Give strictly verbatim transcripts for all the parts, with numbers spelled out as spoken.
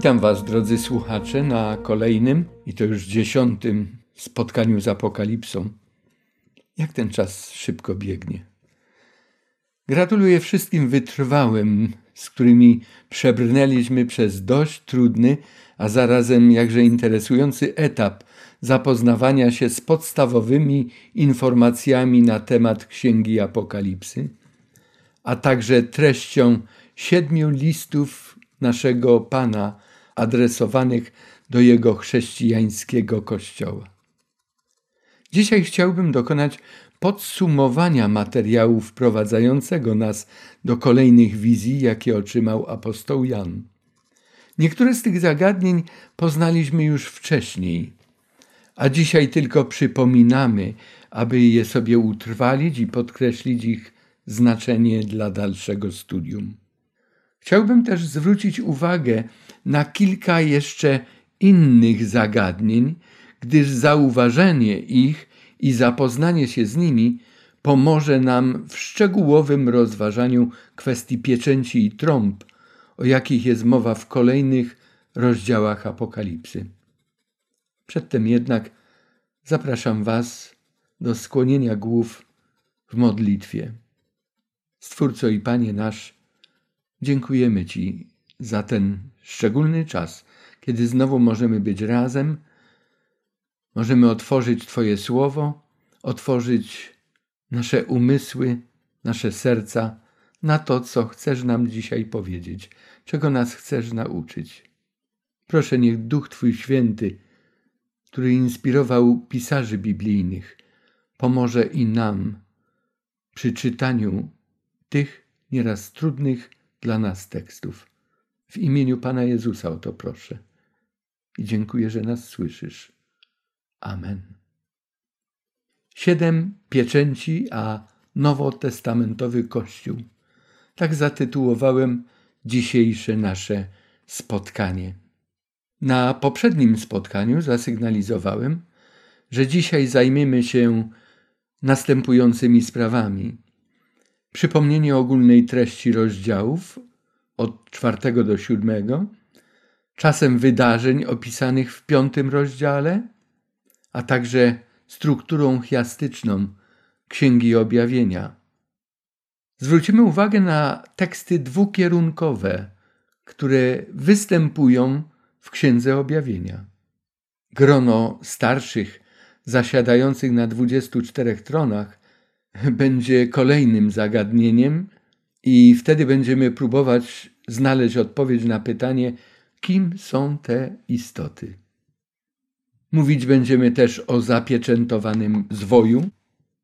Witam Was, drodzy słuchacze, na kolejnym i to już dziesiątym spotkaniu z Apokalipsą. Jak ten czas szybko biegnie. Gratuluję wszystkim wytrwałym, z którymi przebrnęliśmy przez dość trudny, a zarazem jakże interesujący etap zapoznawania się z podstawowymi informacjami na temat Księgi Apokalipsy, a także treścią siedmiu listów naszego Pana adresowanych do Jego chrześcijańskiego Kościoła. Dzisiaj chciałbym dokonać podsumowania materiału wprowadzającego nas do kolejnych wizji, jakie otrzymał apostoł Jan. Niektóre z tych zagadnień poznaliśmy już wcześniej, a dzisiaj tylko przypominamy, aby je sobie utrwalić i podkreślić ich znaczenie dla dalszego studium. Chciałbym też zwrócić uwagę na kilka jeszcze innych zagadnień, gdyż zauważenie ich i zapoznanie się z nimi pomoże nam w szczegółowym rozważaniu kwestii pieczęci i trąb, o jakich jest mowa w kolejnych rozdziałach Apokalipsy. Przedtem jednak zapraszam Was do skłonienia głów w modlitwie. Stwórco i Panie nasz, dziękujemy Ci za ten szczególny czas, kiedy znowu możemy być razem, możemy otworzyć Twoje Słowo, otworzyć nasze umysły, nasze serca na to, co chcesz nam dzisiaj powiedzieć, czego nas chcesz nauczyć. Proszę, niech Duch Twój Święty, który inspirował pisarzy biblijnych, pomoże i nam przy czytaniu tych nieraz trudnych dla nas tekstów. W imieniu Pana Jezusa o to proszę. I dziękuję, że nas słyszysz. Amen. Siedem pieczęci a nowotestamentowy Kościół. Tak zatytułowałem dzisiejsze nasze spotkanie. Na poprzednim spotkaniu zasygnalizowałem, że dzisiaj zajmiemy się następującymi sprawami. Przypomnienie ogólnej treści rozdziałów od czwartego do siódmego, czasem wydarzeń opisanych w piątym rozdziale, a także strukturą chiastyczną Księgi Objawienia. Zwrócimy uwagę na teksty dwukierunkowe, które występują w Księdze Objawienia. Grono starszych zasiadających na dwudziestu czterech tronach będzie kolejnym zagadnieniem i wtedy będziemy próbować znaleźć odpowiedź na pytanie, kim są te istoty. Mówić będziemy też o zapieczętowanym zwoju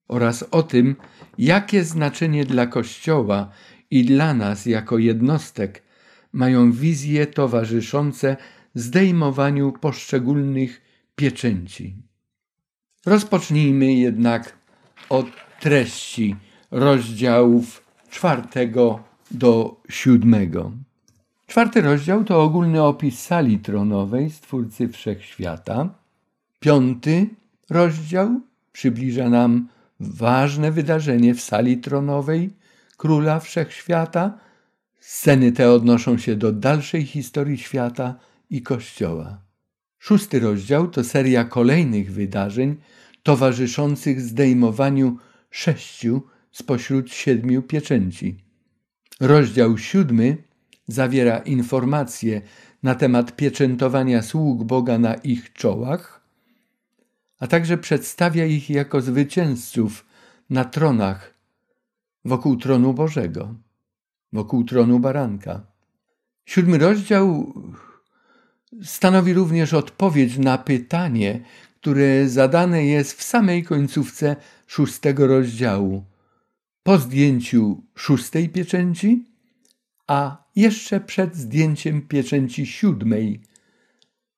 oraz o tym, jakie znaczenie dla Kościoła i dla nas jako jednostek mają wizje towarzyszące zdejmowaniu poszczególnych pieczęci. Rozpocznijmy jednak od treści rozdziałów czwartego do siódmego. Czwarty rozdział to ogólny opis sali tronowej Stwórcy Wszechświata. Piąty rozdział przybliża nam ważne wydarzenie w sali tronowej Króla Wszechświata. Sceny te odnoszą się do dalszej historii świata i Kościoła. Szósty rozdział to seria kolejnych wydarzeń towarzyszących zdejmowaniu sześciu spośród siedmiu pieczęci. Rozdział siódmy zawiera informacje na temat pieczętowania sług Boga na ich czołach, a także przedstawia ich jako zwycięzców na tronach wokół tronu Bożego, wokół tronu Baranka. Siódmy rozdział stanowi również odpowiedź na pytanie, które zadane jest w samej końcówce szóstego rozdziału, po zdjęciu szóstej pieczęci, a jeszcze przed zdjęciem pieczęci siódmej,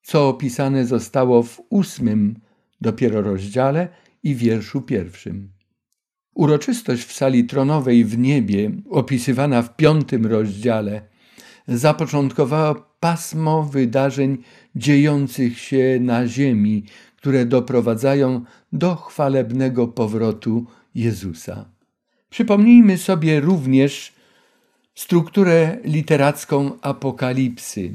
co opisane zostało w ósmym dopiero rozdziale i wierszu pierwszym. Uroczystość w sali tronowej w niebie, opisywana w piątym rozdziale, zapoczątkowała pasmo wydarzeń dziejących się na ziemi, które doprowadzają do chwalebnego powrotu Jezusa. Przypomnijmy sobie również strukturę literacką Apokalipsy.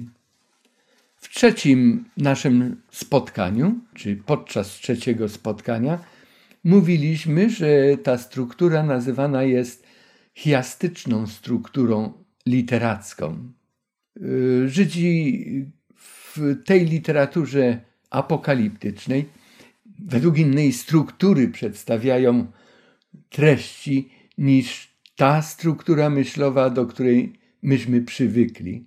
W trzecim naszym spotkaniu, czy podczas trzeciego spotkania, mówiliśmy, że ta struktura nazywana jest chiastyczną strukturą literacką. Żydzi w tej literaturze apokaliptycznej według innej struktury przedstawiają treści niż ta struktura myślowa, do której myśmy przywykli.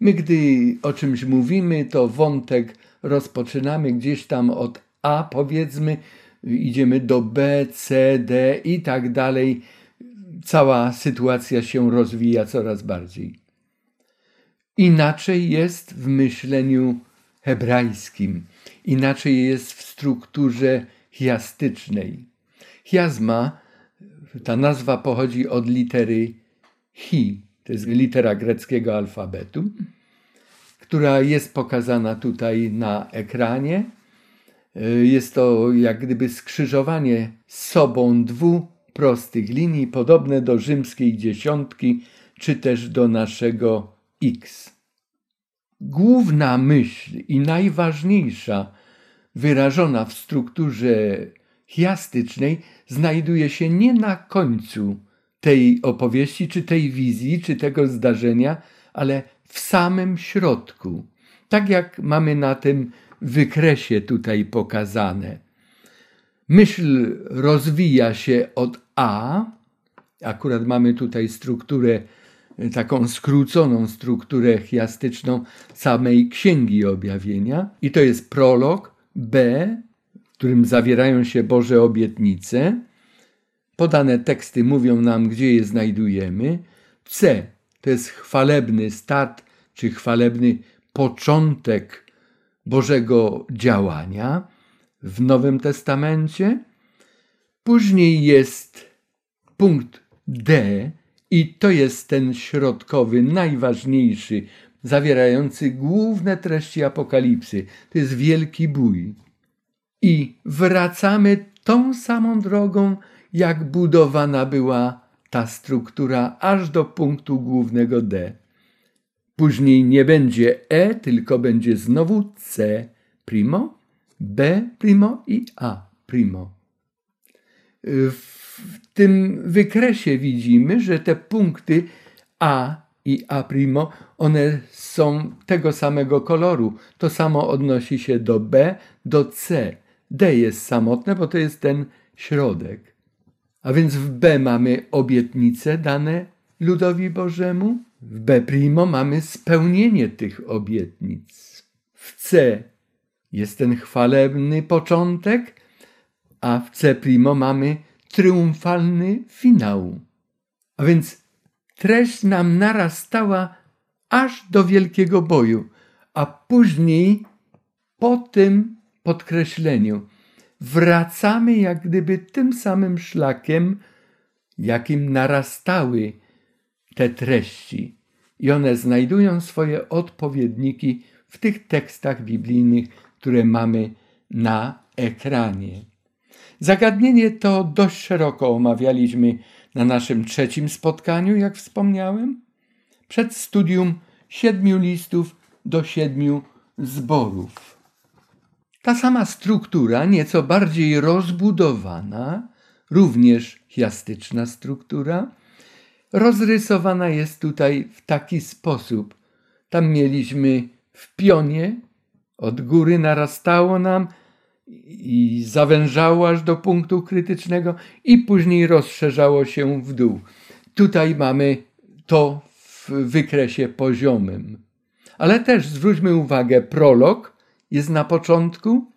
My, gdy o czymś mówimy, to wątek rozpoczynamy gdzieś tam od A, powiedzmy, idziemy do B, C, D i tak dalej. Cała sytuacja się rozwija coraz bardziej. Inaczej jest w myśleniu hebrajskim. Inaczej jest w strukturze chiastycznej. Chiazma, ta nazwa pochodzi od litery chi, to jest litera greckiego alfabetu, która jest pokazana tutaj na ekranie. Jest to jak gdyby skrzyżowanie z sobą dwóch prostych linii, podobne do rzymskiej dziesiątki, czy też do naszego X. Główna myśl i najważniejsza, wyrażona w strukturze chiastycznej, znajduje się nie na końcu tej opowieści, czy tej wizji, czy tego zdarzenia, ale w samym środku. Tak jak mamy na tym wykresie tutaj pokazane. Myśl rozwija się od A, akurat mamy tutaj strukturę, taką skróconą strukturę chiastyczną samej Księgi Objawienia, i to jest prolog, B, w którym zawierają się Boże obietnice. Podane teksty mówią nam, gdzie je znajdujemy. C, to jest chwalebny start, czy chwalebny początek Bożego działania w Nowym Testamencie. Później jest punkt D, i to jest ten środkowy, najważniejszy, zawierający główne treści Apokalipsy. To jest wielki bój. I wracamy tą samą drogą, jak budowana była ta struktura, aż do punktu głównego D. Później nie będzie E, tylko będzie znowu C primo, B primo i A primo. W tym wykresie widzimy, że te punkty A i A primo, one są tego samego koloru. To samo odnosi się do B, do C. D jest samotne, bo to jest ten środek. A więc w B mamy obietnice dane ludowi Bożemu. W B primo mamy spełnienie tych obietnic. W C jest ten chwalebny początek, a w C primo mamy triumfalny finał. A więc treść nam narastała aż do wielkiego boju, a później po tym podkreśleniu wracamy jak gdyby tym samym szlakiem, jakim narastały te treści, i one znajdują swoje odpowiedniki w tych tekstach biblijnych, które mamy na ekranie. Zagadnienie to dość szeroko omawialiśmy na naszym trzecim spotkaniu, jak wspomniałem, przed studium siedmiu listów do siedmiu zborów. Ta sama struktura, nieco bardziej rozbudowana, również chiastyczna struktura, rozrysowana jest tutaj w taki sposób. Tam mieliśmy w pionie, od góry narastało nam i zawężało aż do punktu krytycznego i później rozszerzało się w dół. Tutaj mamy to w wykresie poziomym. Ale też zwróćmy uwagę, prolog jest na początku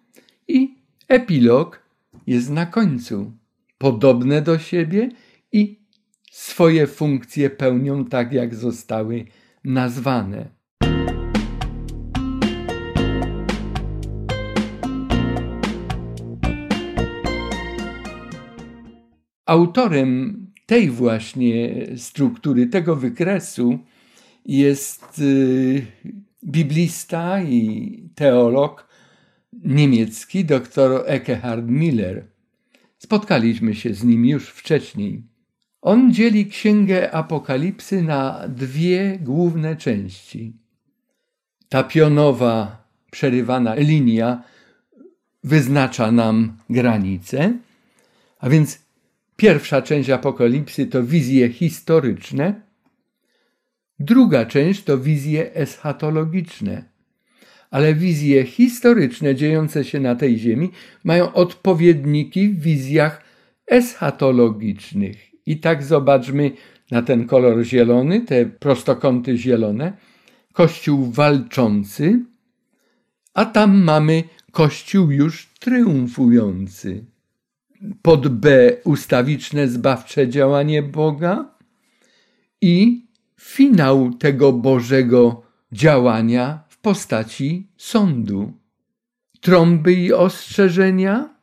i epilog jest na końcu. Podobne do siebie i swoje funkcje pełnią tak, jak zostały nazwane. Autorem tej właśnie struktury, tego wykresu jest y, biblista i teolog niemiecki dr Ekehard Miller. Spotkaliśmy się z nim już wcześniej. On dzieli Księgę Apokalipsy na dwie główne części. Ta pionowa, przerywana linia wyznacza nam granice. A więc pierwsza część Apokalipsy to wizje historyczne, druga część to wizje eschatologiczne. Ale wizje historyczne dziejące się na tej ziemi mają odpowiedniki w wizjach eschatologicznych. I tak zobaczmy na ten kolor zielony, te prostokąty zielone, Kościół walczący, a tam mamy Kościół już triumfujący. Pod B ustawiczne zbawcze działanie Boga i finał tego Bożego działania w postaci sądu. Trąby i ostrzeżenia,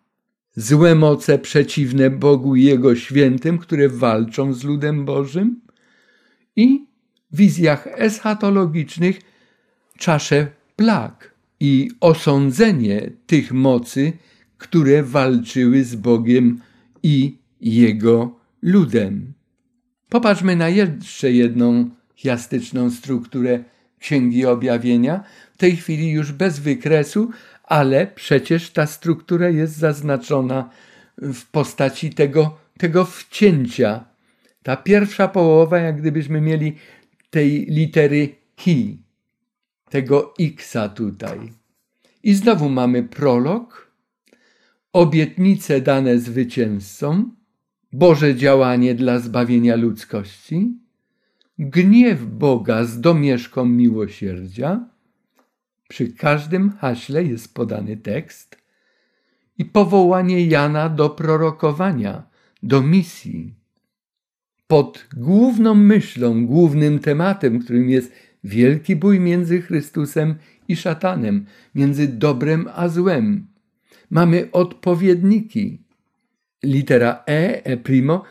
złe moce przeciwne Bogu i Jego świętym, które walczą z ludem Bożym i w wizjach eschatologicznych czasze plag i osądzenie tych mocy, które walczyły z Bogiem i Jego ludem. Popatrzmy na jeszcze jedną chiastyczną strukturę Księgi Objawienia, w tej chwili już bez wykresu, ale przecież ta struktura jest zaznaczona w postaci tego, tego wcięcia. Ta pierwsza połowa, jak gdybyśmy mieli tej litery hi, tego iksa tutaj. I znowu mamy prolog, obietnice dane zwycięzcom, Boże działanie dla zbawienia ludzkości, gniew Boga z domieszką miłosierdzia. Przy każdym haśle jest podany tekst i powołanie Jana do prorokowania, do misji. Pod główną myślą, głównym tematem, którym jest wielki bój między Chrystusem i szatanem, między dobrem a złem, mamy odpowiedniki. Litera E, E primo,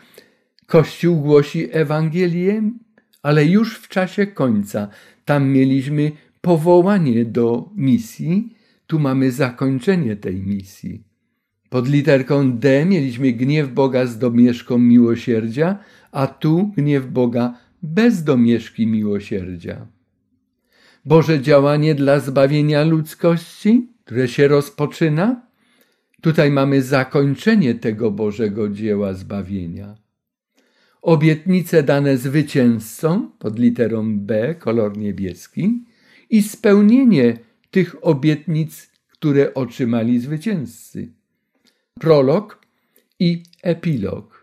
Kościół głosi Ewangelię, ale już w czasie końca. Tam mieliśmy powołanie do misji, tu mamy zakończenie tej misji. Pod literką D mieliśmy gniew Boga z domieszką miłosierdzia, a tu gniew Boga bez domieszki miłosierdzia. Boże działanie dla zbawienia ludzkości, które się rozpoczyna. Tutaj mamy zakończenie tego Bożego dzieła zbawienia. Obietnice dane zwycięzcom, pod literą B, kolor niebieski, i spełnienie tych obietnic, które otrzymali zwycięzcy. Prolog i epilog.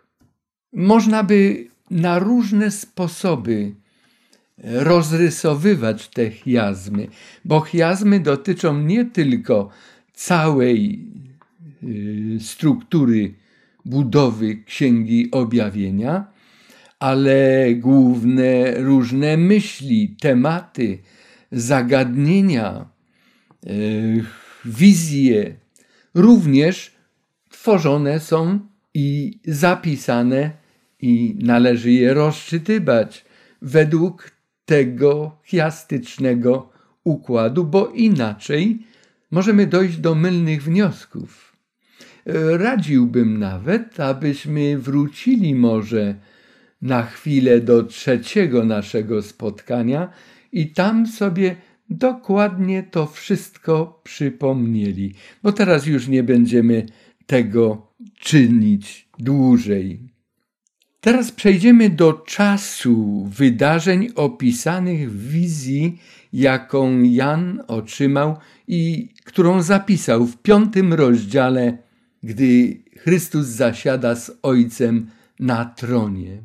Można by na różne sposoby rozrysowywać te chiazmy, bo chiazmy dotyczą nie tylko całej struktury budowy Księgi Objawienia, ale główne różne myśli, tematy, zagadnienia, wizje również tworzone są i zapisane i należy je rozczytywać według tego chiastycznego układu, bo inaczej możemy dojść do mylnych wniosków. Radziłbym nawet, abyśmy wrócili może na chwilę do trzeciego naszego spotkania i tam sobie dokładnie to wszystko przypomnieli, bo teraz już nie będziemy tego czynić dłużej. Teraz przejdziemy do czasu wydarzeń opisanych w wizji, jaką Jan otrzymał i którą zapisał w piątym rozdziale, gdy Chrystus zasiada z Ojcem na tronie.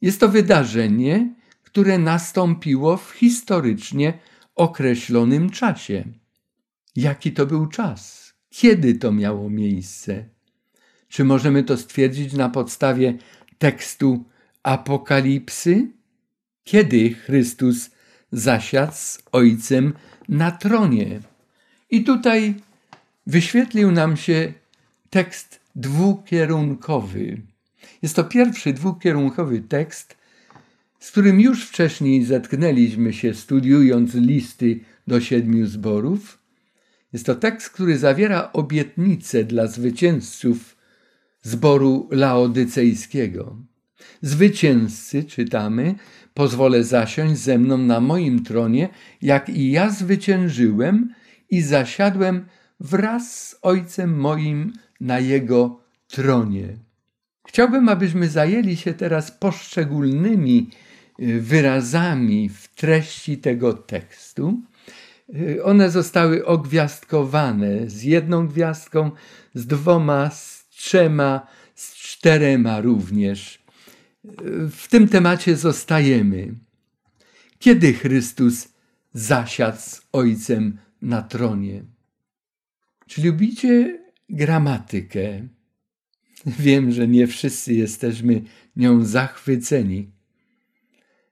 Jest to wydarzenie, które nastąpiło w historycznie określonym czasie. Jaki to był czas? Kiedy to miało miejsce? Czy możemy to stwierdzić na podstawie tekstu Apokalipsy? Kiedy Chrystus zasiadł z Ojcem na tronie? I tutaj wyświetlił nam się tekst dwukierunkowy. Jest to pierwszy dwukierunkowy tekst, z którym już wcześniej zetknęliśmy się, studiując listy do siedmiu zborów. Jest to tekst, który zawiera obietnice dla zwycięzców zboru laodycejskiego. Zwycięzcy, czytamy, pozwolę zasiąść ze mną na moim tronie, jak i ja zwyciężyłem i zasiadłem wraz z Ojcem moim na Jego tronie. Chciałbym, abyśmy zajęli się teraz poszczególnymi wyrazami w treści tego tekstu. One zostały ogwiazdkowane z jedną gwiazdką, z dwoma, z trzema, z czterema również. W tym temacie zostajemy. Kiedy Chrystus zasiadł z Ojcem na tronie? Czy lubicie gramatykę? Wiem, że nie wszyscy jesteśmy nią zachwyceni,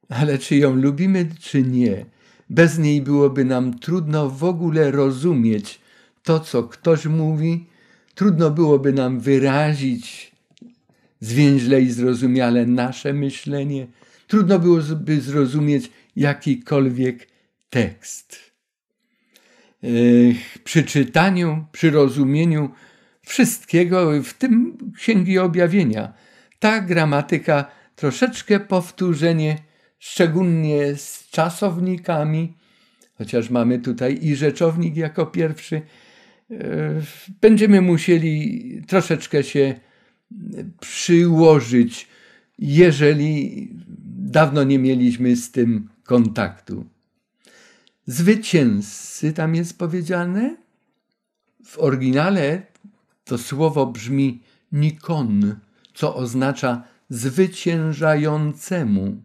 ale czy ją lubimy, czy nie? Bez niej byłoby nam trudno w ogóle rozumieć to, co ktoś mówi. Trudno byłoby nam wyrazić zwięźle i zrozumiale nasze myślenie. Trudno byłoby zrozumieć jakikolwiek tekst. Yy, przy czytaniu, przy rozumieniu wszystkiego, w tym Księgi Objawienia, ta gramatyka, troszeczkę powtórzenie, szczególnie z czasownikami, chociaż mamy tutaj i rzeczownik jako pierwszy, yy, będziemy musieli troszeczkę się przyłożyć, jeżeli dawno nie mieliśmy z tym kontaktu. Zwycięzcy tam jest powiedziane. W oryginale to słowo brzmi nikon, co oznacza zwyciężającemu.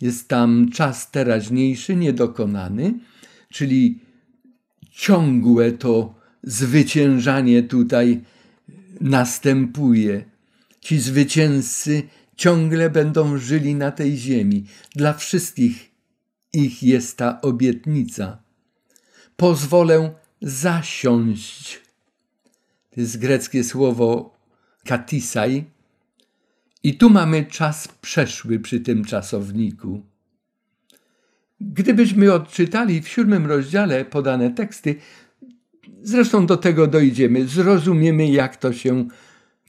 Jest tam czas teraźniejszy, niedokonany, czyli ciągłe to zwyciężanie tutaj następuje. Ci zwycięzcy ciągle będą żyli na tej ziemi. Dla wszystkich ich jest ta obietnica. Pozwolę zasiąść. To jest greckie słowo katisai. I tu mamy czas przeszły przy tym czasowniku. Gdybyśmy odczytali w siódmym rozdziale podane teksty, zresztą do tego dojdziemy, zrozumiemy, jak to się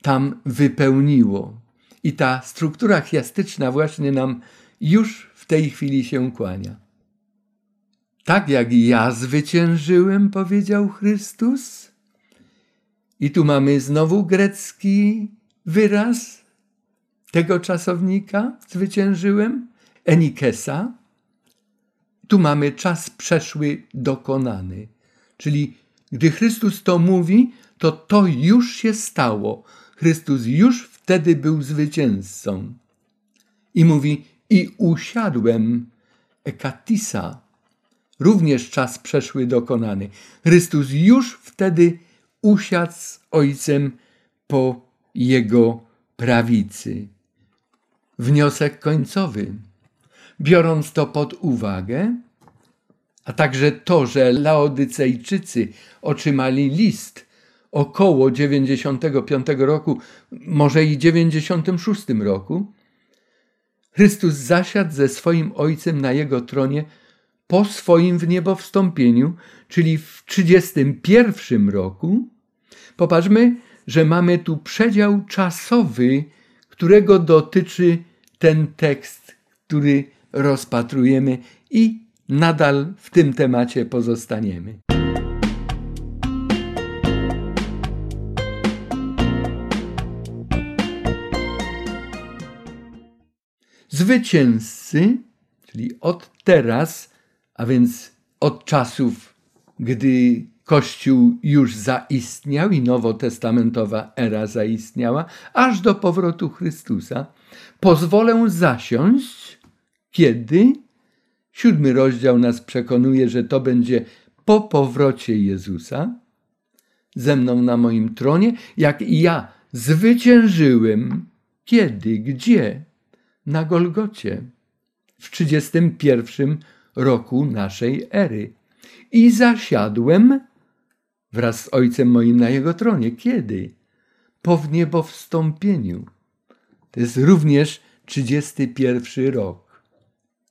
tam wypełniło. I ta struktura chiastyczna właśnie nam już w tej chwili się kłania. Tak jak ja zwyciężyłem, powiedział Chrystus. I tu mamy znowu grecki wyraz tego czasownika, zwyciężyłem, enikesa. Tu mamy czas przeszły dokonany, czyli gdy Chrystus to mówi, to to już się stało. Chrystus już wtedy był zwycięzcą. I mówi, i usiadłem, ekatisa, również czas przeszły dokonany. Chrystus już wtedy usiadł z Ojcem po Jego prawicy. Wniosek końcowy. Biorąc to pod uwagę, a także to, że Laodycejczycy otrzymali list około dziewięćdziesiątego piątego roku, może i dziewięćdziesiątego szóstego roku, Chrystus zasiadł ze swoim Ojcem na Jego tronie po swoim wniebowstąpieniu, czyli w trzydziestym pierwszym roku. Popatrzmy, że mamy tu przedział czasowy, którego dotyczy ten tekst, który rozpatrujemy i nadal w tym temacie pozostaniemy. Zwycięzcy, czyli od teraz, a więc od czasów, gdy Kościół już zaistniał i nowotestamentowa era zaistniała, aż do powrotu Chrystusa, pozwolę zasiąść, kiedy? Siódmy rozdział nas przekonuje, że to będzie po powrocie Jezusa, ze mną na moim tronie, jak i ja zwyciężyłem, kiedy, gdzie? Na Golgocie, w trzydziestym pierwszym roku naszej ery. I zasiadłem wraz z Ojcem moim na Jego tronie. Kiedy? Po wniebowstąpieniu. To jest również trzydziesty pierwszy rok.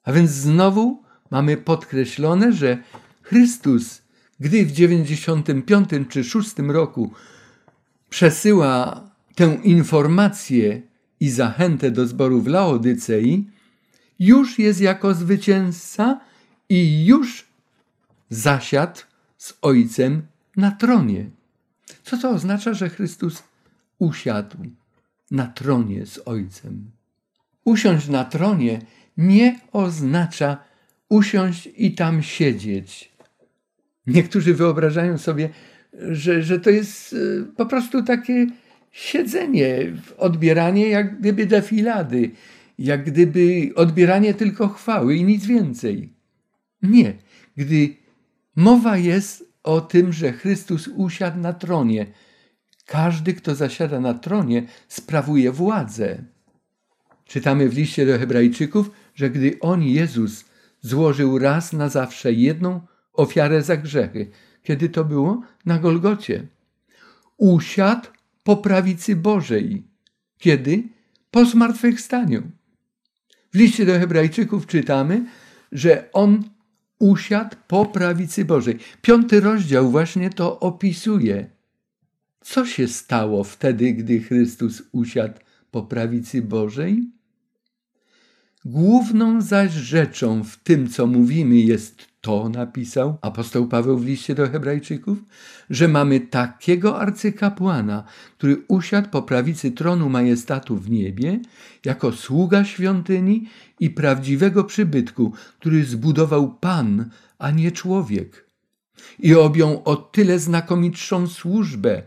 A więc znowu mamy podkreślone, że Chrystus, gdy w dziewięćdziesiątym piątym czy szóstym roku przesyła tę informację i zachętę do zboru w Laodycei, już jest jako zwycięzca i już zasiadł z Ojcem na tronie. Co to oznacza, że Chrystus usiadł na tronie z Ojcem? Usiąść na tronie nie oznacza usiąść i tam siedzieć. Niektórzy wyobrażają sobie, że, że to jest po prostu takie siedzenie, odbieranie jak gdyby defilady, jak gdyby odbieranie tylko chwały i nic więcej. Nie. Gdy mowa jest o tym, że Chrystus usiadł na tronie, każdy, kto zasiada na tronie, sprawuje władzę. Czytamy w liście do Hebrajczyków, że gdy On, Jezus, złożył raz na zawsze jedną ofiarę za grzechy. Kiedy to było? Na Golgocie. Usiadł po prawicy Bożej. Kiedy? Po zmartwychwstaniu. W liście do Hebrajczyków czytamy, że On usiadł po prawicy Bożej. Piąty rozdział właśnie to opisuje. Co się stało wtedy, gdy Chrystus usiadł po prawicy Bożej? Główną zaś rzeczą w tym, co mówimy, jest to, napisał apostoł Paweł w liście do Hebrajczyków, że mamy takiego arcykapłana, który usiadł po prawicy tronu majestatu w niebie, jako sługa świątyni i prawdziwego przybytku, który zbudował Pan, a nie człowiek. I objął o tyle znakomitszą służbę,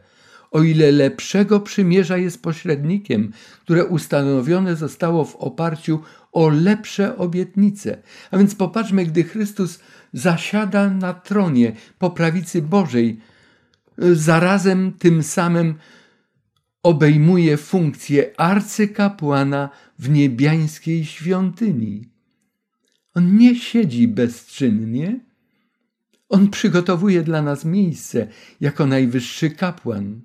o ile lepszego przymierza jest pośrednikiem, które ustanowione zostało w oparciu o lepsze obietnice. A więc popatrzmy, gdy Chrystus zasiada na tronie po prawicy Bożej, zarazem tym samym obejmuje funkcję arcykapłana w niebiańskiej świątyni. On nie siedzi bezczynnie, on przygotowuje dla nas miejsce jako najwyższy kapłan.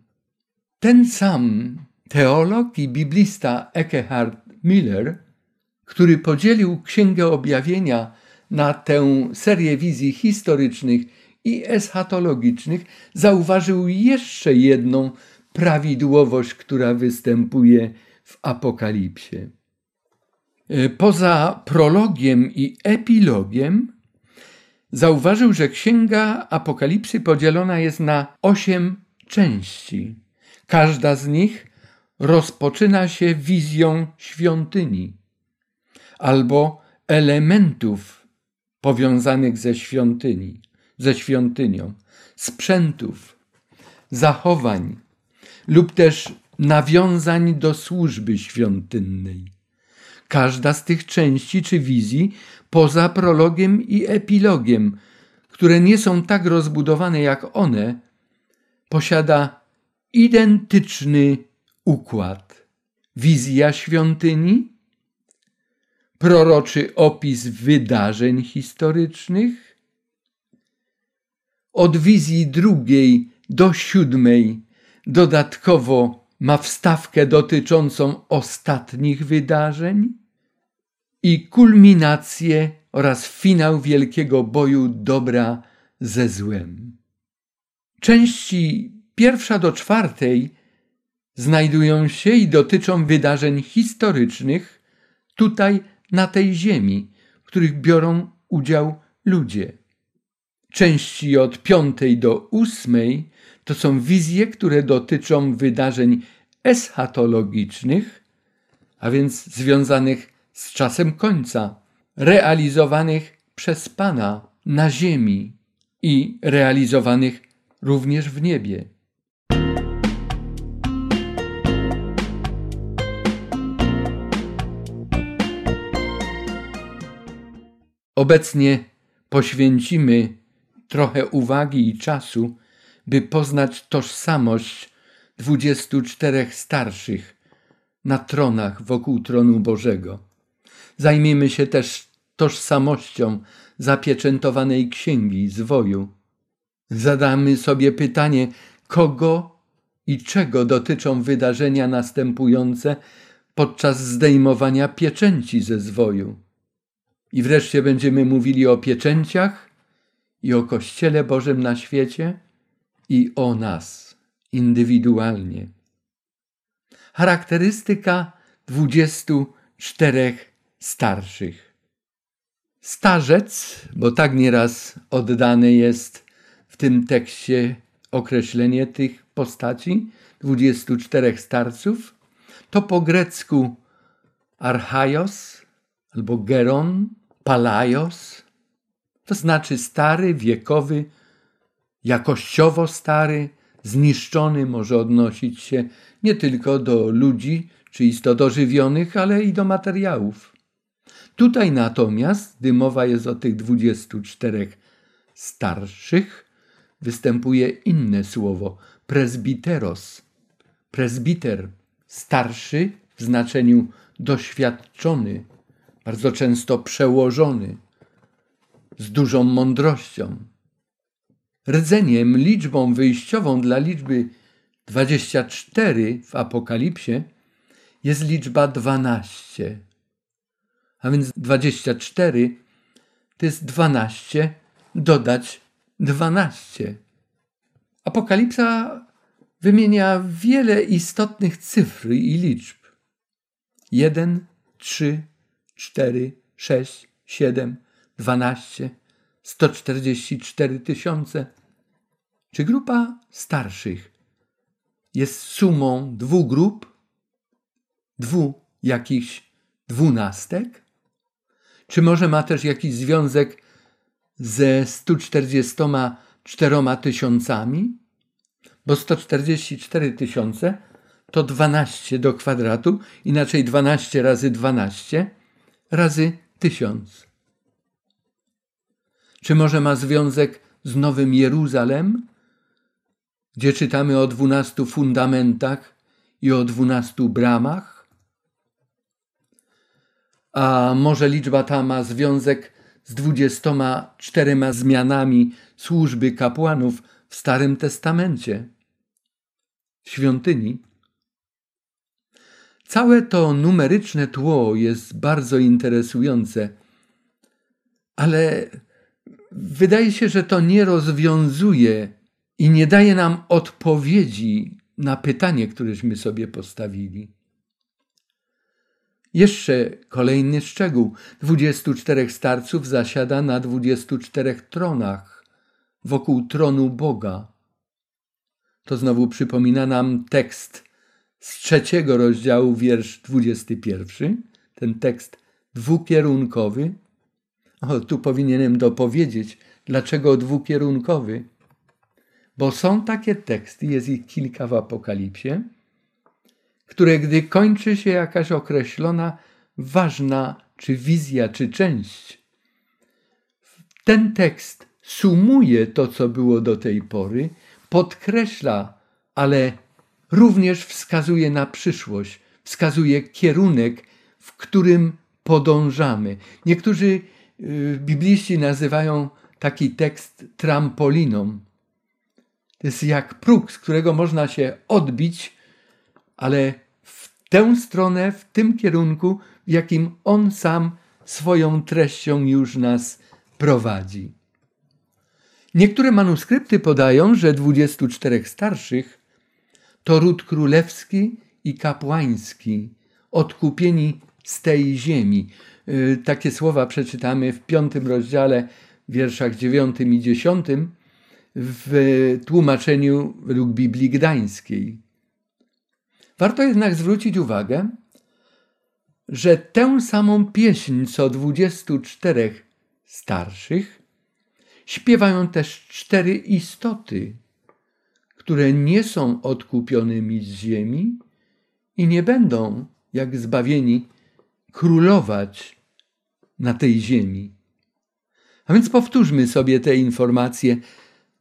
Ten sam teolog i biblista Ekehard Miller, który podzielił Księgę Objawienia na tę serię wizji historycznych i eschatologicznych, zauważył jeszcze jedną prawidłowość, która występuje w Apokalipsie. Poza prologiem i epilogiem zauważył, że Księga Apokalipsy podzielona jest na osiem części. Każda z nich rozpoczyna się wizją świątyni albo elementów powiązanych ze świątyni, ze świątynią, sprzętów, zachowań lub też nawiązań do służby świątynnej. Każda z tych części czy wizji, poza prologiem i epilogiem, które nie są tak rozbudowane jak one, posiada identyczny układ. Wizja świątyni, proroczy opis wydarzeń historycznych. Od wizji drugiej do siódmej dodatkowo ma wstawkę dotyczącą ostatnich wydarzeń i kulminację oraz finał wielkiego boju dobra ze złem. Części pierwsza do czwartej znajdują się i dotyczą wydarzeń historycznych tutaj na tej ziemi, w których biorą udział ludzie. Części od piątej do ósmej to są wizje, które dotyczą wydarzeń eschatologicznych, a więc związanych z czasem końca, realizowanych przez Pana na ziemi i realizowanych również w niebie. Obecnie poświęcimy trochę uwagi i czasu, by poznać tożsamość dwudziestu czterech starszych na tronach wokół tronu Bożego. Zajmiemy się też tożsamością zapieczętowanej księgi zwoju. Zadamy sobie pytanie, kogo i czego dotyczą wydarzenia następujące podczas zdejmowania pieczęci ze zwoju. I wreszcie będziemy mówili o pieczęciach i o Kościele Bożym na świecie i o nas indywidualnie. Charakterystyka dwudziestu czterech starszych. Starzec, bo tak nieraz oddane jest w tym tekście określenie tych postaci, dwudziestu czterech starców, to po grecku archaios albo geron, palaios, to znaczy stary, wiekowy, jakościowo stary, zniszczony, może odnosić się nie tylko do ludzi czy istot ożywionych, ale i do materiałów. Tutaj natomiast, gdy mowa jest o tych dwudziestu czterech starszych, występuje inne słowo, presbiteros. Presbiter, starszy w znaczeniu doświadczony, bardzo często przełożony, z dużą mądrością. Rdzeniem, liczbą wyjściową dla liczby dwadzieścia cztery w Apokalipsie jest liczba dwanaście. A więc dwadzieścia cztery to jest dwanaście, dodać dwanaście. Apokalipsa wymienia wiele istotnych cyfr i liczb. jeden, trzy, cztery, sześć, siedem, dwanaście, sto czterdzieści cztery tysiące. Czy grupa starszych jest sumą dwóch grup, dwóch jakichś dwunastek? Czy może ma też jakiś związek ze stu czterdziestoma czterema tysiącami? Bo sto czterdzieści cztery tysiące to dwanaście do kwadratu, inaczej dwanaście razy dwanaście razy tysiąc. Czy może ma związek z Nowym Jeruzalem, gdzie czytamy o dwunastu fundamentach i o dwunastu bramach? A może liczba ta ma związek z dwudziestoma czterema zmianami służby kapłanów w Starym Testamencie, w świątyni? Całe to numeryczne tło jest bardzo interesujące, ale wydaje się, że to nie rozwiązuje i nie daje nam odpowiedzi na pytanie, któreśmy sobie postawili. Jeszcze kolejny szczegół. dwudziestu czterech starców zasiada na dwudziestu czterech tronach, wokół tronu Boga. To znowu przypomina nam tekst z trzeciego rozdziału, wiersz dwudziesty pierwszy. Ten tekst dwukierunkowy. O, tu powinienem dopowiedzieć, dlaczego dwukierunkowy. Bo są takie teksty, jest ich kilka w Apokalipsie, które gdy kończy się jakaś określona, ważna czy wizja, czy część, ten tekst sumuje to, co było do tej pory, podkreśla, ale również wskazuje na przyszłość, wskazuje kierunek, w którym podążamy. Niektórzy bibliści nazywają taki tekst trampoliną. To jest jak próg, z którego można się odbić, ale w tę stronę, w tym kierunku, w jakim on sam swoją treścią już nas prowadzi. Niektóre manuskrypty podają, że dwudziestu czterech starszych to ród królewski i kapłański, odkupieni z tej ziemi. Takie słowa przeczytamy w piątym rozdziale, wierszach dziewiątym i dziesiątym w tłumaczeniu według Biblii Gdańskiej. Warto jednak zwrócić uwagę, że tę samą pieśń co dwudziestu czterech starszych śpiewają też cztery istoty, które nie są odkupionymi z ziemi i nie będą, jak zbawieni, królować na tej ziemi. A więc powtórzmy sobie te informacje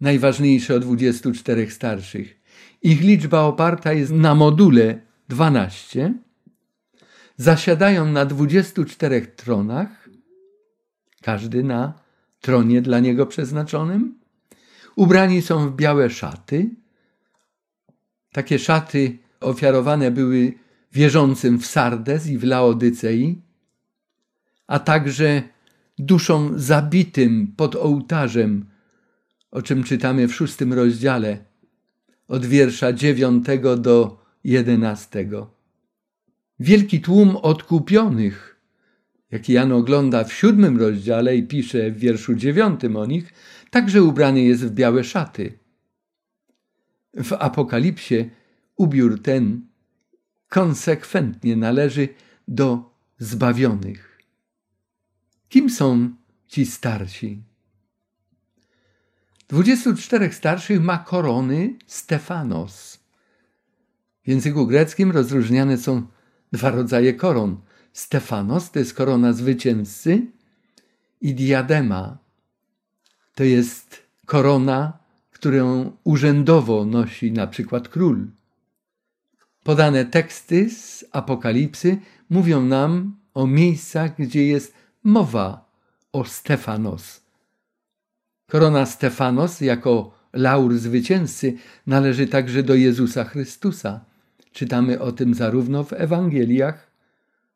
najważniejsze o dwudziestu czterech starszych. Ich liczba oparta jest na module dwanaście, zasiadają na dwudziestu czterech tronach, każdy na tronie dla niego przeznaczonym, ubrani są w białe szaty. Takie szaty ofiarowane były wierzącym w Sardes i w Laodycei, a także duszom zabitym pod ołtarzem, o czym czytamy w szóstym rozdziale, od wiersza dziewiątego do jedenastego. Wielki tłum odkupionych, jaki Jan ogląda w siódmym rozdziale i pisze w wierszu dziewiątym o nich, także ubrany jest w białe szaty. W Apokalipsie ubiór ten konsekwentnie należy do zbawionych. Kim są ci starsi? Dwudziestu czterech starszych ma korony Stefanos. W języku greckim rozróżniane są dwa rodzaje koron. Stefanos to jest korona zwycięzcy i diadema. To jest korona, którą urzędowo nosi na przykład król. Podane teksty z Apokalipsy mówią nam o miejscach, gdzie jest mowa o Stefanos. Korona Stefanos jako laur zwycięzcy należy także do Jezusa Chrystusa. Czytamy o tym zarówno w Ewangeliach,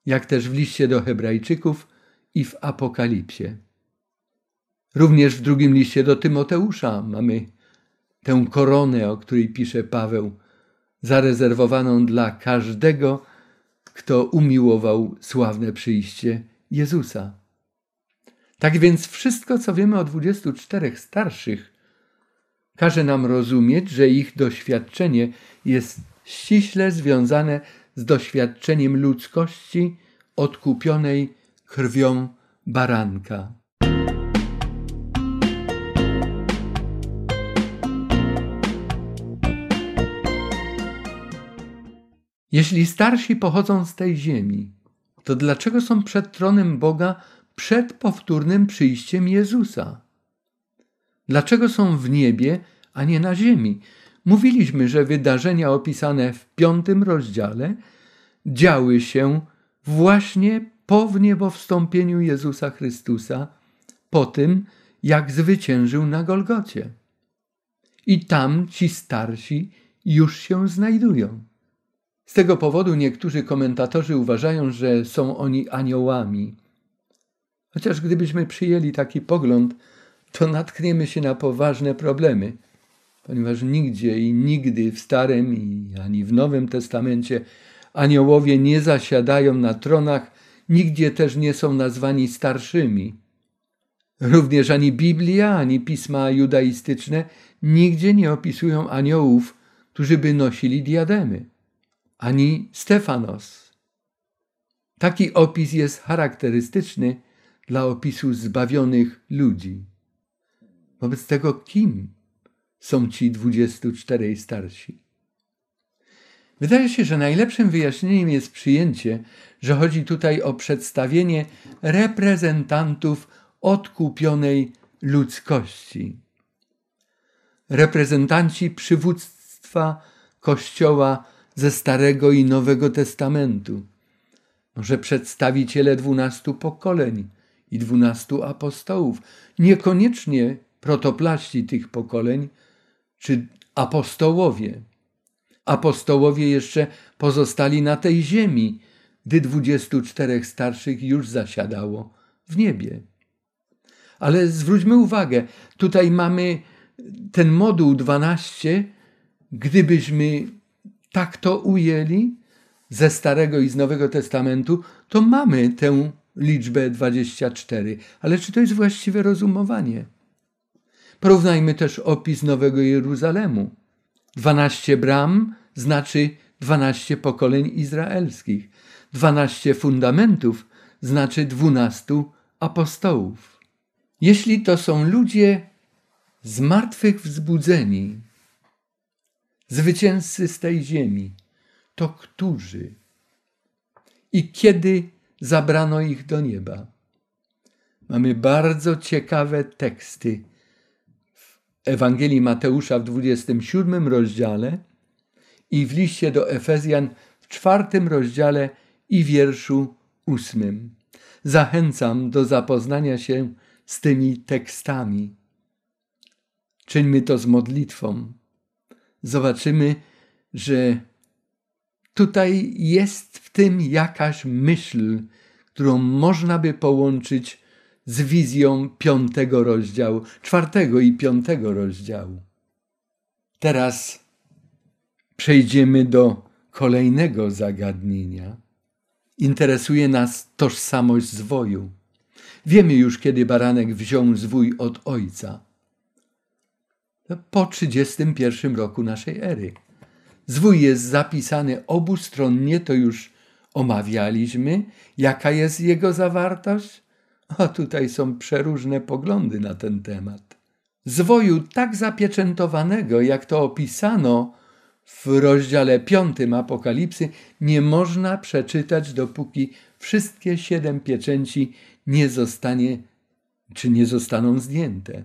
jak też w liście do Hebrajczyków i w Apokalipsie. Również w drugim liście do Tymoteusza mamy tę koronę, o której pisze Paweł, zarezerwowaną dla każdego, kto umiłował sławne przyjście Jezusa. Tak więc wszystko, co wiemy o dwudziestu czterech starszych, każe nam rozumieć, że ich doświadczenie jest ściśle związane z doświadczeniem ludzkości odkupionej krwią baranka. Jeśli starsi pochodzą z tej ziemi, to dlaczego są przed tronem Boga przed powtórnym przyjściem Jezusa? Dlaczego są w niebie, a nie na ziemi? Mówiliśmy, że wydarzenia opisane w piątym rozdziale działy się właśnie po wniebowstąpieniu Jezusa Chrystusa, po tym, jak zwyciężył na Golgocie. I tam ci starsi już się znajdują. Z tego powodu niektórzy komentatorzy uważają, że są oni aniołami. Chociaż gdybyśmy przyjęli taki pogląd, to natkniemy się na poważne problemy, ponieważ nigdzie i nigdy w Starym i ani w Nowym Testamencie aniołowie nie zasiadają na tronach, nigdzie też nie są nazwani starszymi. Również ani Biblia, ani pisma judaistyczne nigdzie nie opisują aniołów, którzy by nosili diademy, ani Stefanos. Taki opis jest charakterystyczny dla opisu zbawionych ludzi. Wobec tego kim są ci dwudziestu czterech starsi? Wydaje się, że najlepszym wyjaśnieniem jest przyjęcie, że chodzi tutaj o przedstawienie reprezentantów odkupionej ludzkości. Reprezentanci przywództwa Kościoła ze Starego i Nowego Testamentu, może przedstawiciele dwunastu pokoleń i dwunastu apostołów, niekoniecznie protoplaści tych pokoleń, czy apostołowie. Apostołowie jeszcze pozostali na tej ziemi, gdy dwudziestu czterech starszych już zasiadało w niebie. Ale zwróćmy uwagę, tutaj mamy ten moduł dwanaście, gdybyśmy tak to ujęli ze Starego i z Nowego Testamentu, to mamy tę liczbę dwadzieścia cztery. Ale czy to jest właściwe rozumowanie? Porównajmy też opis Nowego Jeruzalemu. dwanaście bram znaczy dwanaście pokoleń izraelskich. dwanaście fundamentów znaczy dwunastu apostołów. Jeśli to są ludzie zmartwychwzbudzeni, zwycięzcy z tej ziemi, to którzy i kiedy zabrano ich do nieba? Mamy bardzo ciekawe teksty w Ewangelii Mateusza w dwudziestym siódmym rozdziale i w liście do Efezjan w czwartym rozdziale i wierszu ósmym. Zachęcam do zapoznania się z tymi tekstami. Czyńmy to z modlitwą. Zobaczymy, że tutaj jest w tym jakaś myśl, którą można by połączyć z wizją piątego rozdziału, czwartego i piątego rozdziału. Teraz przejdziemy do kolejnego zagadnienia. Interesuje nas tożsamość zwoju. Wiemy już, kiedy Baranek wziął zwój od Ojca. Po trzydziestym pierwszym roku naszej ery. Zwój jest zapisany obustronnie, to już omawialiśmy. Jaka jest jego zawartość? O, tutaj są przeróżne poglądy na ten temat. Zwoju tak zapieczętowanego, jak to opisano w rozdziale piątym Apokalipsy, nie można przeczytać, dopóki wszystkie siedem pieczęci nie zostanie, czy nie zostaną zdjęte.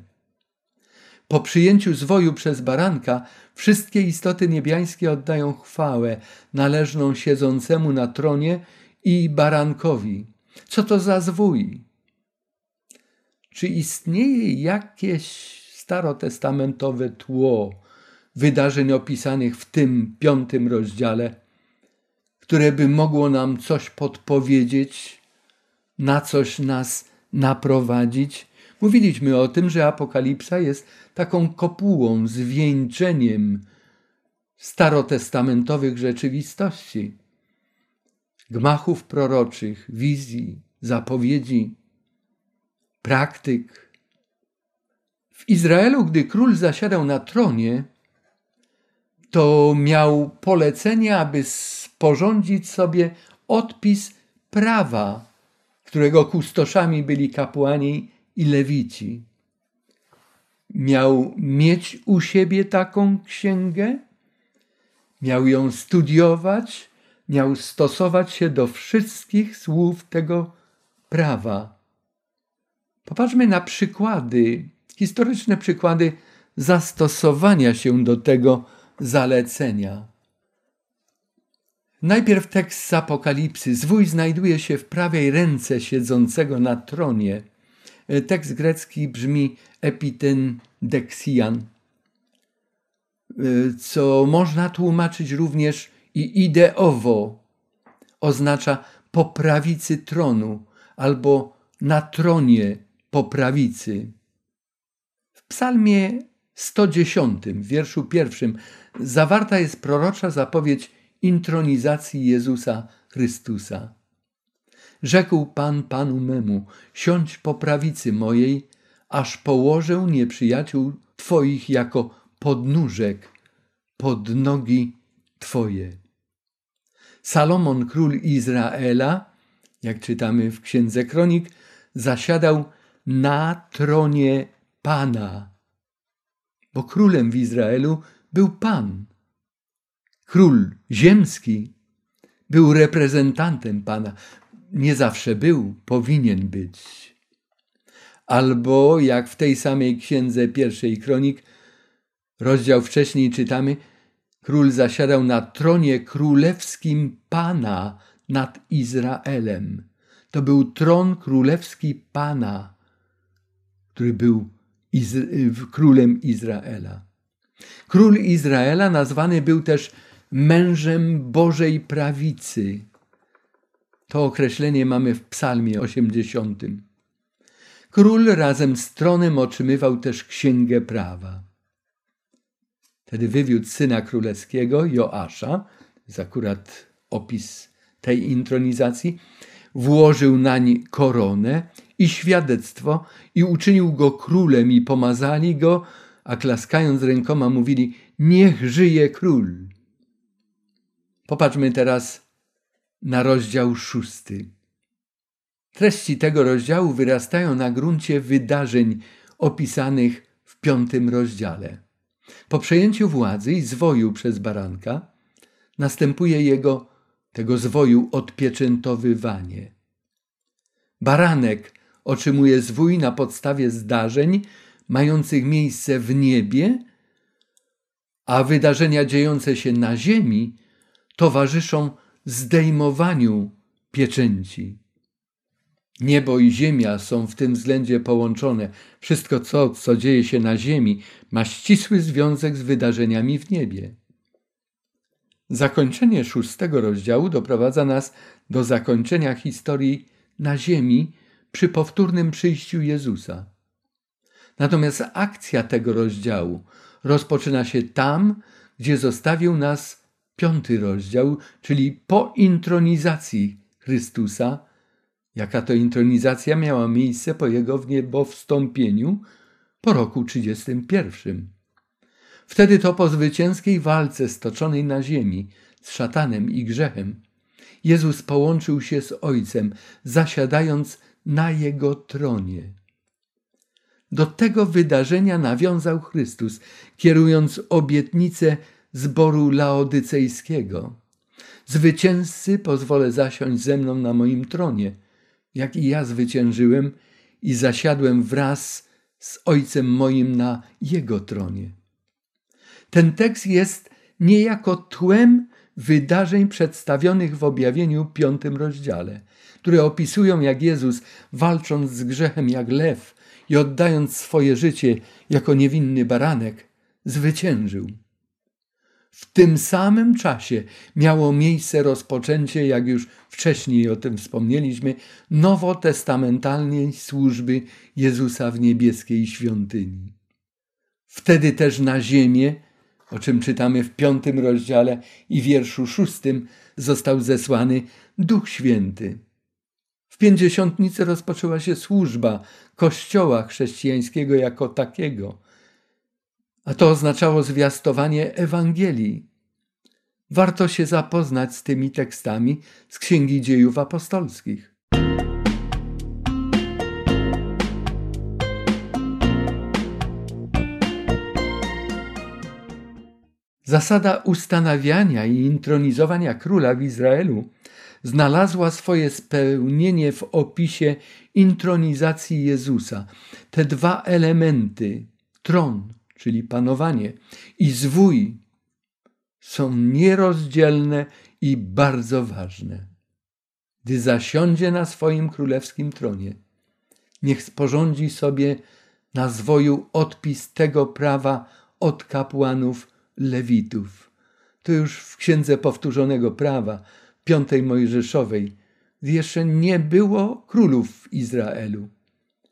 Po przyjęciu zwoju przez baranka wszystkie istoty niebiańskie oddają chwałę należną siedzącemu na tronie i barankowi. Co to za zwój? Czy istnieje jakieś starotestamentowe tło wydarzeń opisanych w tym piątym rozdziale, które by mogło nam coś podpowiedzieć, na coś nas naprowadzić? Mówiliśmy o tym, że Apokalipsa jest taką kopułą, zwieńczeniem starotestamentowych rzeczywistości, gmachów proroczych, wizji, zapowiedzi, praktyk. W Izraelu, gdy król zasiadał na tronie, to miał polecenie, aby sporządzić sobie odpis prawa, którego kustoszami byli kapłani i lewici. Miał mieć u siebie taką księgę, miał ją studiować, miał stosować się do wszystkich słów tego prawa. Popatrzmy na przykłady, historyczne przykłady zastosowania się do tego zalecenia. Najpierw tekst z Apokalipsy. Zwój znajduje się w prawej ręce siedzącego na tronie. Tekst grecki brzmi epitendexian, co można tłumaczyć również i ideowo. Oznacza po prawicy tronu albo na tronie po prawicy. W psalmie sto dziesiątym, w wierszu pierwszym, zawarta jest prorocza zapowiedź intronizacji Jezusa Chrystusa. Rzekł Pan Panu memu, siądź po prawicy mojej, aż położę nieprzyjaciół Twoich jako podnóżek pod nogi Twoje. Salomon, król Izraela, jak czytamy w Księdze Kronik, zasiadał na tronie Pana, bo królem w Izraelu był Pan. Król ziemski był reprezentantem Pana. Nie zawsze był, powinien być. Albo, jak w tej samej Księdze Pierwszej Kronik, rozdział wcześniej czytamy, król zasiadał na tronie królewskim Pana nad Izraelem. To był tron królewski Pana, który był Izra- królem Izraela. Król Izraela nazwany był też mężem Bożej prawicy. To określenie mamy w Psalmie osiemdziesiątym. Król razem z tronem otrzymywał też Księgę Prawa. Wtedy wywiódł syna królewskiego, Joasza, jest akurat opis tej intronizacji, włożył nań koronę i świadectwo i uczynił go królem i pomazali go, a klaskając rękoma mówili, niech żyje król. Popatrzmy teraz na rozdział szósty. Treści tego rozdziału wyrastają na gruncie wydarzeń opisanych w piątym rozdziale. Po przejęciu władzy i zwoju przez baranka następuje jego, tego zwoju, odpieczętowywanie. Baranek otrzymuje zwój na podstawie zdarzeń mających miejsce w niebie, a wydarzenia dziejące się na ziemi towarzyszą zdejmowaniu pieczęci. Niebo i ziemia są w tym względzie połączone. Wszystko, co, co dzieje się na ziemi, ma ścisły związek z wydarzeniami w niebie. Zakończenie szóstego rozdziału doprowadza nas do zakończenia historii na ziemi przy powtórnym przyjściu Jezusa. Natomiast akcja tego rozdziału rozpoczyna się tam, gdzie zostawił nas piąty rozdział, czyli po intronizacji Chrystusa, jaka to intronizacja miała miejsce po jego wniebowstąpieniu po roku trzydziestym pierwszym. Wtedy to po zwycięskiej walce stoczonej na ziemi z szatanem i grzechem Jezus połączył się z Ojcem, zasiadając na Jego tronie. Do tego wydarzenia nawiązał Chrystus, kierując obietnicę zboru laodycejskiego. Zwycięzcy pozwolę zasiąść ze mną na moim tronie, jak i ja zwyciężyłem i zasiadłem wraz z Ojcem moim na Jego tronie. Ten tekst jest niejako tłem wydarzeń przedstawionych w objawieniu piątym rozdziale, które opisują, jak Jezus, walcząc z grzechem jak lew i oddając swoje życie jako niewinny baranek, zwyciężył. W tym samym czasie miało miejsce rozpoczęcie, jak już wcześniej o tym wspomnieliśmy, nowotestamentalnej służby Jezusa w niebieskiej świątyni. Wtedy też na ziemię, o czym czytamy w piątym rozdziale i wierszu szóstym, został zesłany Duch Święty. W pięćdziesiątnicy rozpoczęła się służba Kościoła chrześcijańskiego jako takiego, a to oznaczało zwiastowanie Ewangelii. Warto się zapoznać z tymi tekstami z Księgi Dziejów Apostolskich. Zasada ustanawiania i intronizowania króla w Izraelu znalazła swoje spełnienie w opisie intronizacji Jezusa. Te dwa elementy, tron, czyli panowanie, i zwój, są nierozdzielne i bardzo ważne. Gdy zasiądzie na swoim królewskim tronie, niech sporządzi sobie na zwoju odpis tego prawa od kapłanów lewitów. To już w Księdze Powtórzonego Prawa, piątej Mojżeszowej, gdy jeszcze nie było królów w Izraelu.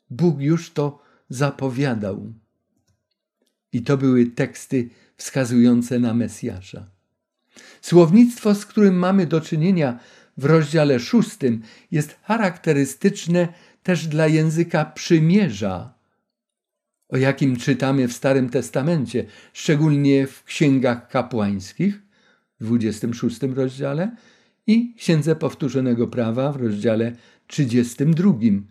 Bóg już to zapowiadał. I to były teksty wskazujące na Mesjasza. Słownictwo, z którym mamy do czynienia w rozdziale szóstym, jest charakterystyczne też dla języka przymierza, o jakim czytamy w Starym Testamencie, szczególnie w Księgach Kapłańskich, w dwudziestym szóstym rozdziale, i Księdze Powtórzonego Prawa w rozdziale trzydziestym drugim.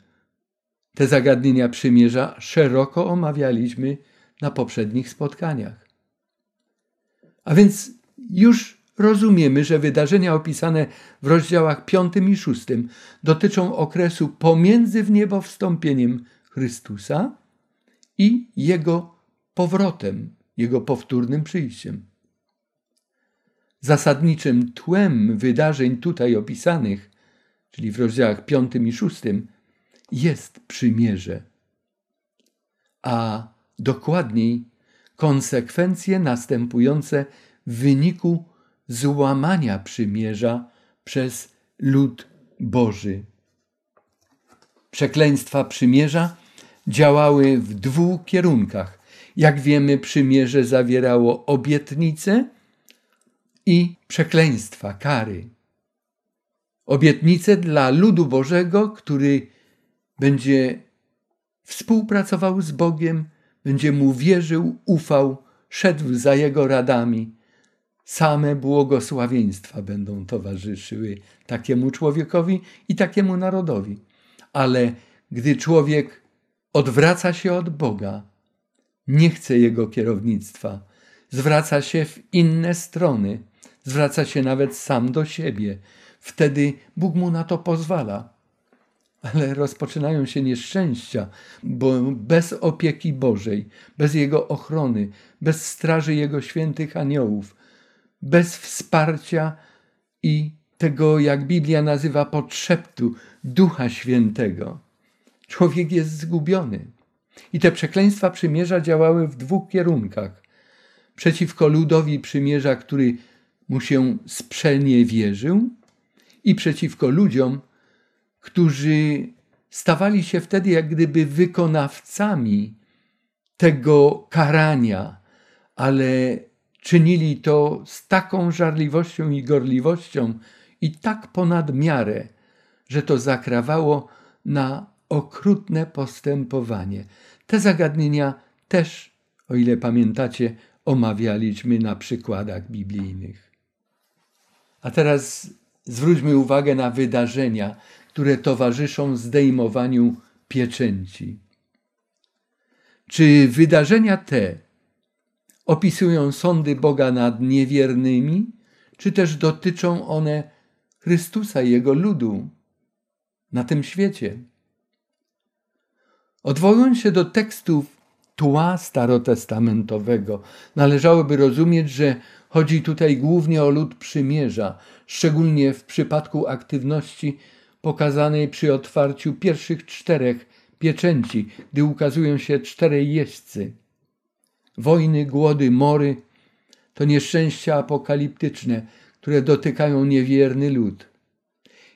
Te zagadnienia przymierza szeroko omawialiśmy na poprzednich spotkaniach. A więc już rozumiemy, że wydarzenia opisane w rozdziałach piątym i szóstym dotyczą okresu pomiędzy wniebowstąpieniem Chrystusa i Jego powrotem, Jego powtórnym przyjściem. Zasadniczym tłem wydarzeń tutaj opisanych, czyli w rozdziałach piątym i szóstym, jest przymierze, a dokładniej konsekwencje następujące w wyniku złamania przymierza przez lud Boży. Przekleństwa przymierza działały w dwóch kierunkach. Jak wiemy, przymierze zawierało obietnice i przekleństwa, kary. Obietnice dla ludu Bożego, który będzie współpracował z Bogiem, będzie Mu wierzył, ufał, szedł za Jego radami. Same błogosławieństwa będą towarzyszyły takiemu człowiekowi i takiemu narodowi. Ale gdy człowiek odwraca się od Boga, nie chce Jego kierownictwa, zwraca się w inne strony, zwraca się nawet sam do siebie, wtedy Bóg mu na to pozwala. Ale rozpoczynają się nieszczęścia, bo bez opieki Bożej, bez Jego ochrony, bez straży Jego świętych aniołów, bez wsparcia i tego, jak Biblia nazywa, podszeptu Ducha Świętego, człowiek jest zgubiony. I te przekleństwa przymierza działały w dwóch kierunkach. Przeciwko ludowi przymierza, który mu się sprzeniewierzył, i przeciwko ludziom, którzy stawali się wtedy jak gdyby wykonawcami tego karania, ale czynili to z taką żarliwością i gorliwością i tak ponad miarę, że to zakrawało na okrutne postępowanie. Te zagadnienia też, o ile pamiętacie, omawialiśmy na przykładach biblijnych. A teraz zwróćmy uwagę na wydarzenia, które towarzyszą zdejmowaniu pieczęci. Czy wydarzenia te opisują sądy Boga nad niewiernymi, czy też dotyczą one Chrystusa i Jego ludu na tym świecie? Odwołując się do tekstów tła starotestamentowego, należałoby rozumieć, że chodzi tutaj głównie o lud przymierza, szczególnie w przypadku aktywności pokazanej przy otwarciu pierwszych czterech pieczęci, gdy ukazują się czterej jeźdźcy. Wojny, głody, mory to nieszczęścia apokaliptyczne, które dotykają niewierny lud.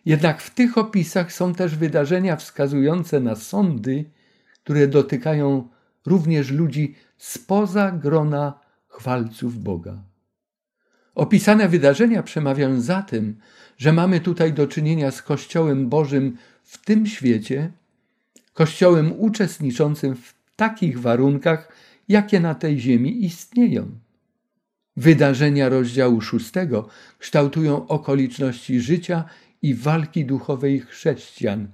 Jednak w tych opisach są też wydarzenia wskazujące na sądy, które dotykają również ludzi spoza grona chwalców Boga. Opisane wydarzenia przemawiają za tym, że mamy tutaj do czynienia z Kościołem Bożym w tym świecie, Kościołem uczestniczącym w takich warunkach, jakie na tej ziemi istnieją. Wydarzenia rozdziału szóstego kształtują okoliczności życia i walki duchowej chrześcijan,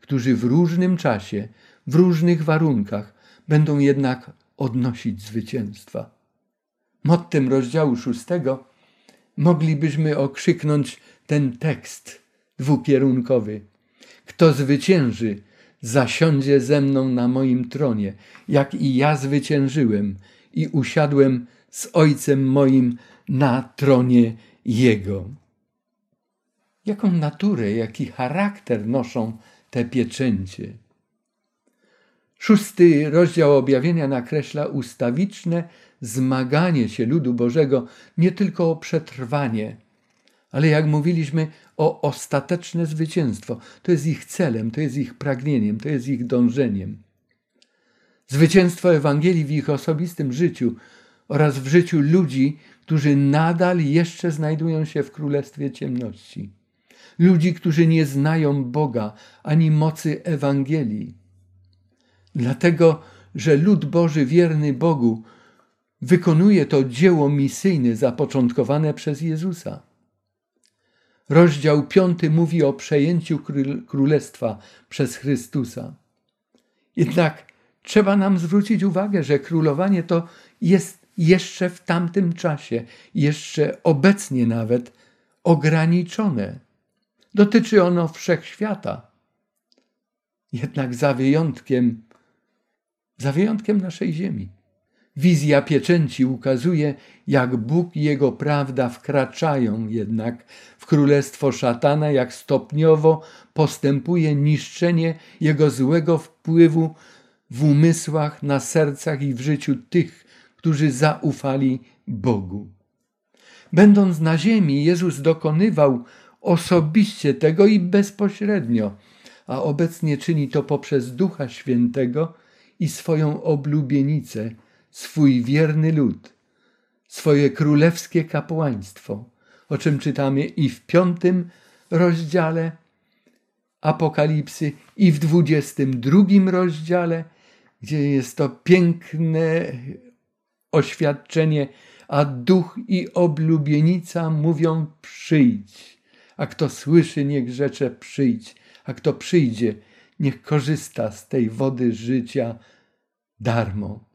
którzy w różnym czasie, w różnych warunkach będą jednak odnosić zwycięstwa. Mottem rozdziału szóstego moglibyśmy okrzyknąć ten tekst dwukierunkowy. Kto zwycięży, zasiądzie ze mną na moim tronie, jak i ja zwyciężyłem i usiadłem z Ojcem moim na tronie Jego. Jaką naturę, jaki charakter noszą te pieczęcie? Szósty rozdział objawienia nakreśla ustawiczne zmaganie się ludu Bożego nie tylko o przetrwanie, ale jak mówiliśmy, o ostateczne zwycięstwo. To jest ich celem, to jest ich pragnieniem, to jest ich dążeniem. Zwycięstwo Ewangelii w ich osobistym życiu oraz w życiu ludzi, którzy nadal jeszcze znajdują się w królestwie ciemności. Ludzi, którzy nie znają Boga ani mocy Ewangelii. Dlatego, że lud Boży wierny Bogu wykonuje to dzieło misyjne zapoczątkowane przez Jezusa. Rozdział piąty mówi o przejęciu królestwa przez Chrystusa. Jednak trzeba nam zwrócić uwagę, że królowanie to jest jeszcze w tamtym czasie, jeszcze obecnie nawet, ograniczone. Dotyczy ono wszechświata. Jednak za wyjątkiem, za wyjątkiem naszej ziemi. Wizja pieczęci ukazuje, jak Bóg i Jego prawda wkraczają jednak w królestwo szatana, jak stopniowo postępuje niszczenie jego złego wpływu w umysłach, na sercach i w życiu tych, którzy zaufali Bogu. Będąc na ziemi, Jezus dokonywał osobiście tego i bezpośrednio, a obecnie czyni to poprzez Ducha Świętego i swoją oblubienicę, swój wierny lud, swoje królewskie kapłaństwo, o czym czytamy i w piątym rozdziale Apokalipsy, i w dwudziestym drugim rozdziale, gdzie jest to piękne oświadczenie, a duch i oblubienica mówią przyjdź, a kto słyszy niech rzecze przyjdź, a kto przyjdzie niech korzysta z tej wody życia darmo.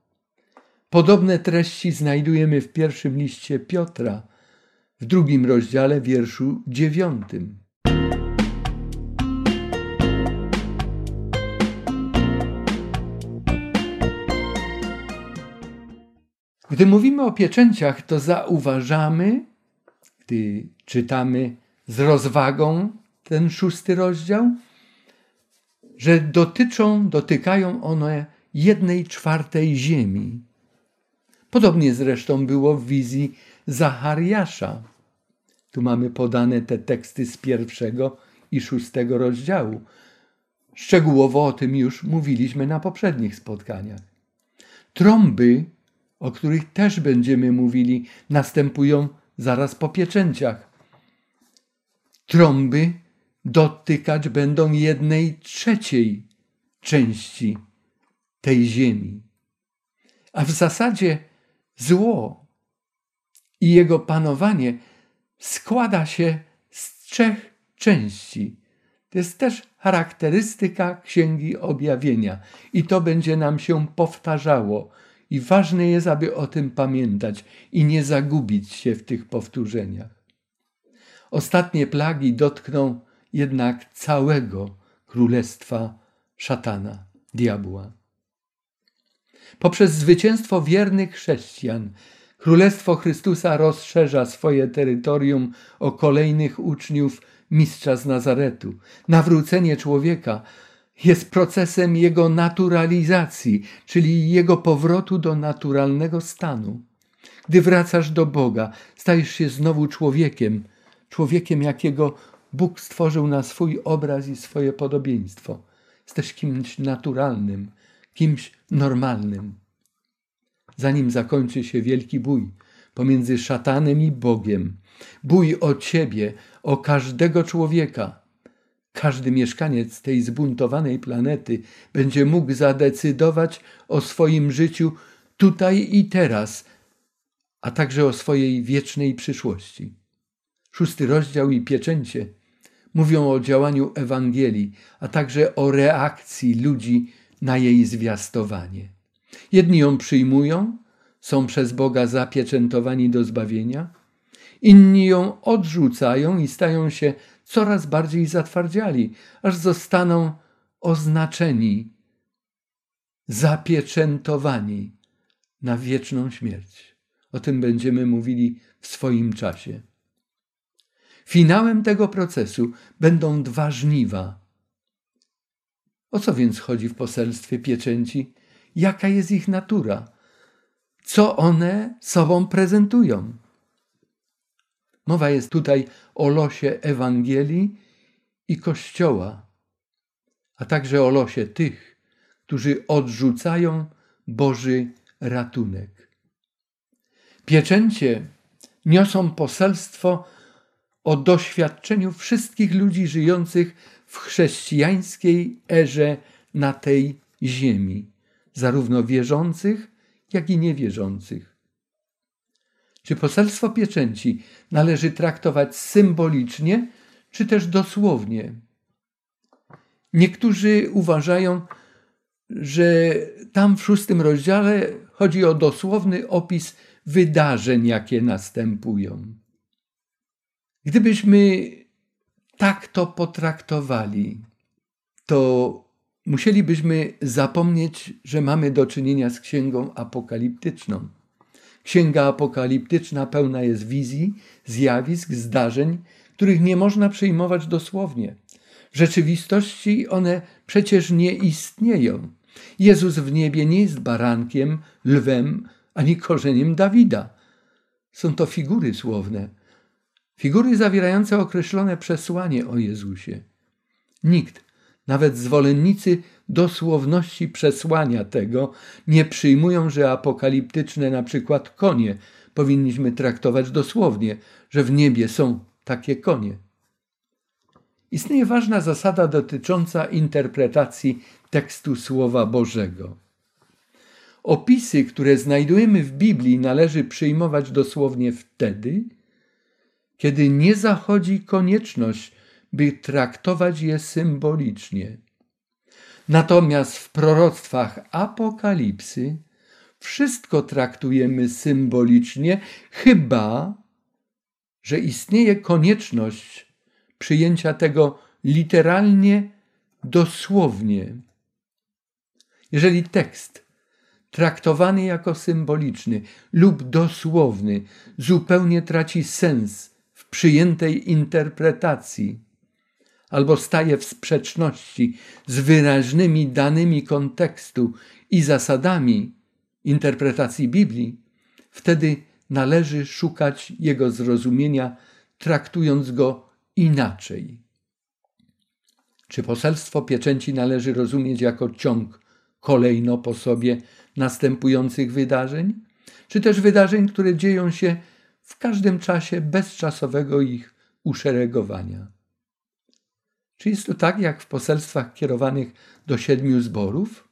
Podobne treści znajdujemy w pierwszym liście Piotra, w drugim rozdziale, wierszu dziewiątym. Gdy mówimy o pieczęciach, to zauważamy, gdy czytamy z rozwagą ten szósty rozdział, że dotyczą, dotykają one jednej czwartej ziemi. Podobnie zresztą było w wizji Zachariasza. Tu mamy podane te teksty z pierwszego i szóstego rozdziału. Szczegółowo o tym już mówiliśmy na poprzednich spotkaniach. Trąby, o których też będziemy mówili, następują zaraz po pieczęciach. Trąby dotykać będą jednej trzeciej części tej ziemi. A w zasadzie zło i jego panowanie składa się z trzech części. To jest też charakterystyka Księgi Objawienia i to będzie nam się powtarzało. I ważne jest, aby o tym pamiętać i nie zagubić się w tych powtórzeniach. Ostatnie plagi dotkną jednak całego królestwa szatana, diabła. Poprzez zwycięstwo wiernych chrześcijan Królestwo Chrystusa rozszerza swoje terytorium o kolejnych uczniów Mistrza z Nazaretu. Nawrócenie człowieka jest procesem jego naturalizacji, czyli jego powrotu do naturalnego stanu. Gdy wracasz do Boga, stajesz się znowu człowiekiem, człowiekiem, jakiego Bóg stworzył na swój obraz i swoje podobieństwo. Jesteś kimś naturalnym, kimś normalnym. Zanim zakończy się wielki bój pomiędzy szatanem i Bogiem, bój o ciebie, o każdego człowieka, każdy mieszkaniec tej zbuntowanej planety będzie mógł zadecydować o swoim życiu tutaj i teraz, a także o swojej wiecznej przyszłości. Szósty rozdział i pieczęcie mówią o działaniu Ewangelii, a także o reakcji ludzi na jej zwiastowanie. Jedni ją przyjmują, są przez Boga zapieczętowani do zbawienia, inni ją odrzucają i stają się coraz bardziej zatwardziali, aż zostaną oznaczeni, zapieczętowani na wieczną śmierć. O tym będziemy mówili w swoim czasie. Finałem tego procesu będą dwa żniwa. O co więc chodzi w poselstwie pieczęci? Jaka jest ich natura? Co one sobą prezentują? Mowa jest tutaj o losie Ewangelii i Kościoła, a także o losie tych, którzy odrzucają Boży ratunek. Pieczęcie niosą poselstwo o doświadczeniu wszystkich ludzi żyjących w chrześcijańskiej erze na tej ziemi, zarówno wierzących, jak i niewierzących. Czy poselstwo pieczęci należy traktować symbolicznie, czy też dosłownie? Niektórzy uważają, że tam w szóstym rozdziale chodzi o dosłowny opis wydarzeń, jakie następują. Gdybyśmy tak to potraktowali, to musielibyśmy zapomnieć, że mamy do czynienia z księgą apokaliptyczną. Księga apokaliptyczna pełna jest wizji, zjawisk, zdarzeń, których nie można przyjmować dosłownie. W rzeczywistości one przecież nie istnieją. Jezus w niebie nie jest barankiem, lwem, ani korzeniem Dawida. Są to figury słowne. Figury zawierające określone przesłanie o Jezusie. Nikt, nawet zwolennicy dosłowności przesłania tego, nie przyjmują, że apokaliptyczne na przykład konie powinniśmy traktować dosłownie, że w niebie są takie konie. Istnieje ważna zasada dotycząca interpretacji tekstu Słowa Bożego. Opisy, które znajdujemy w Biblii, należy przyjmować dosłownie wtedy, kiedy nie zachodzi konieczność, by traktować je symbolicznie. Natomiast w proroctwach Apokalipsy wszystko traktujemy symbolicznie, chyba że istnieje konieczność przyjęcia tego literalnie, dosłownie. Jeżeli tekst traktowany jako symboliczny lub dosłowny zupełnie traci sens w przyjętej interpretacji, albo staje w sprzeczności z wyraźnymi danymi kontekstu i zasadami interpretacji Biblii, wtedy należy szukać jego zrozumienia, traktując go inaczej. Czy poselstwo pieczęci należy rozumieć jako ciąg kolejno po sobie następujących wydarzeń, czy też wydarzeń, które dzieją się w każdym czasie bez czasowego ich uszeregowania? Czy jest to tak, jak w poselstwach kierowanych do siedmiu zborów?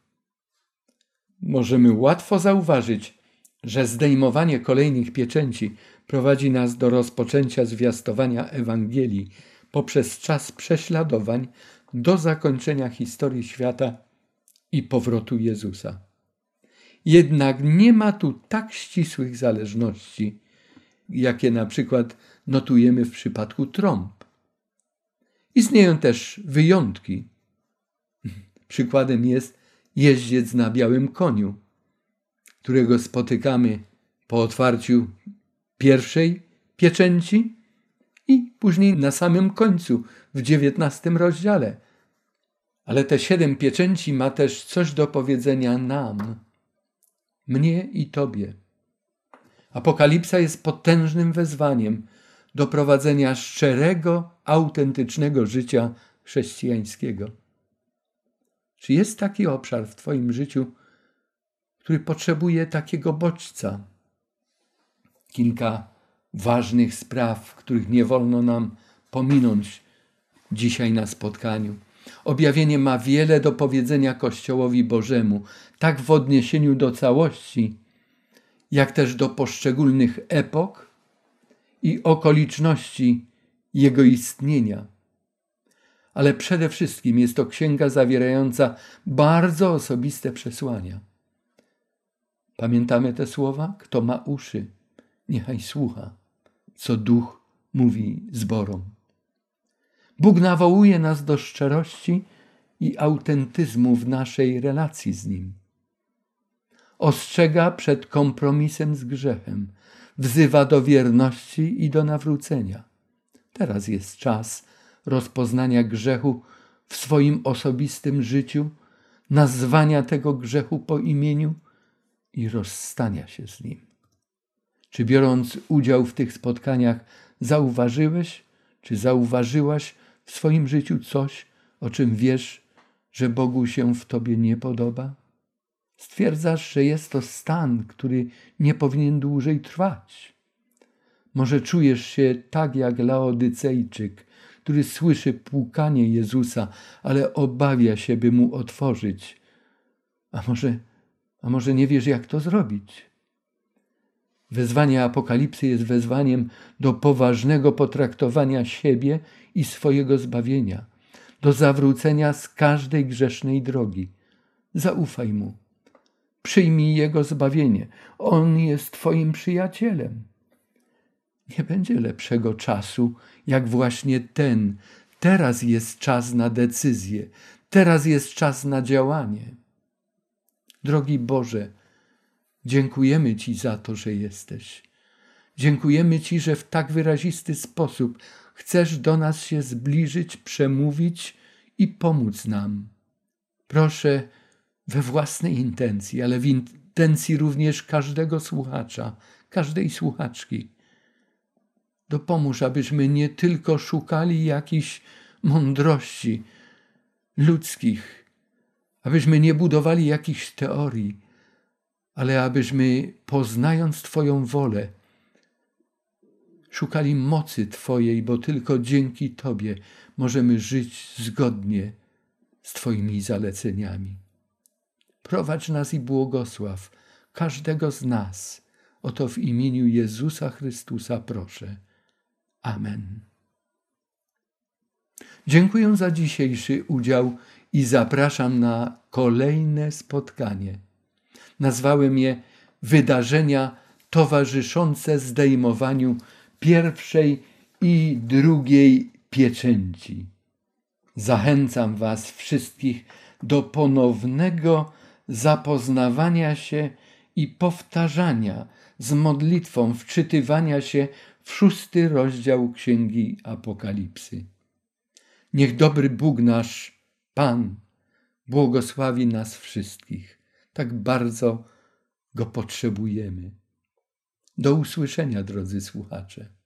Możemy łatwo zauważyć, że zdejmowanie kolejnych pieczęci prowadzi nas do rozpoczęcia zwiastowania Ewangelii poprzez czas prześladowań do zakończenia historii świata i powrotu Jezusa. Jednak nie ma tu tak ścisłych zależności, jakie na przykład notujemy w przypadku trąb. Istnieją też wyjątki. Przykładem jest jeździec na białym koniu, którego spotykamy po otwarciu pierwszej pieczęci i później na samym końcu, w dziewiętnastym rozdziale. Ale te siedem pieczęci ma też coś do powiedzenia nam, mnie i tobie. Apokalipsa jest potężnym wezwaniem do prowadzenia szczerego, autentycznego życia chrześcijańskiego. Czy jest taki obszar w twoim życiu, który potrzebuje takiego bodźca? Kilka ważnych spraw, których nie wolno nam pominąć dzisiaj na spotkaniu. Objawienie ma wiele do powiedzenia Kościołowi Bożemu, tak w odniesieniu do całości, jak też do poszczególnych epok i okoliczności jego istnienia. Ale przede wszystkim jest to księga zawierająca bardzo osobiste przesłania. Pamiętamy te słowa? Kto ma uszy, niechaj słucha, co Duch mówi zborom. Bóg nawołuje nas do szczerości i autentyzmu w naszej relacji z Nim. Ostrzega przed kompromisem z grzechem, wzywa do wierności i do nawrócenia. Teraz jest czas rozpoznania grzechu w swoim osobistym życiu, nazwania tego grzechu po imieniu i rozstania się z nim. Czy biorąc udział w tych spotkaniach zauważyłeś, czy zauważyłaś w swoim życiu coś, o czym wiesz, że Bogu się w tobie nie podoba? Stwierdzasz, że jest to stan, który nie powinien dłużej trwać. Może czujesz się tak jak Laodycejczyk, który słyszy pukanie Jezusa, ale obawia się, by mu otworzyć. A może, a może nie wiesz, jak to zrobić? Wezwanie Apokalipsy jest wezwaniem do poważnego potraktowania siebie i swojego zbawienia, do zawrócenia z każdej grzesznej drogi. Zaufaj Mu. Przyjmij Jego zbawienie. On jest twoim przyjacielem. Nie będzie lepszego czasu, jak właśnie ten. Teraz jest czas na decyzję. Teraz jest czas na działanie. Drogi Boże, dziękujemy Ci za to, że jesteś. Dziękujemy Ci, że w tak wyrazisty sposób chcesz do nas się zbliżyć, przemówić i pomóc nam. Proszę, we własnej intencji, ale w intencji również każdego słuchacza, każdej słuchaczki. Dopomóż, abyśmy nie tylko szukali jakichś mądrości ludzkich, abyśmy nie budowali jakichś teorii, ale abyśmy, poznając Twoją wolę, szukali mocy Twojej, bo tylko dzięki Tobie możemy żyć zgodnie z Twoimi zaleceniami. Prowadź nas i błogosław każdego z nas. O to w imieniu Jezusa Chrystusa proszę. Amen. Dziękuję za dzisiejszy udział i zapraszam na kolejne spotkanie. Nazwałem je Wydarzenia towarzyszące zdejmowaniu pierwszej i drugiej pieczęci. Zachęcam Was wszystkich do ponownego zapoznawania się i powtarzania z modlitwą wczytywania się w szósty rozdział Księgi Apokalipsy. Niech dobry Bóg nasz, Pan, błogosławi nas wszystkich. Tak bardzo Go potrzebujemy. Do usłyszenia, drodzy słuchacze.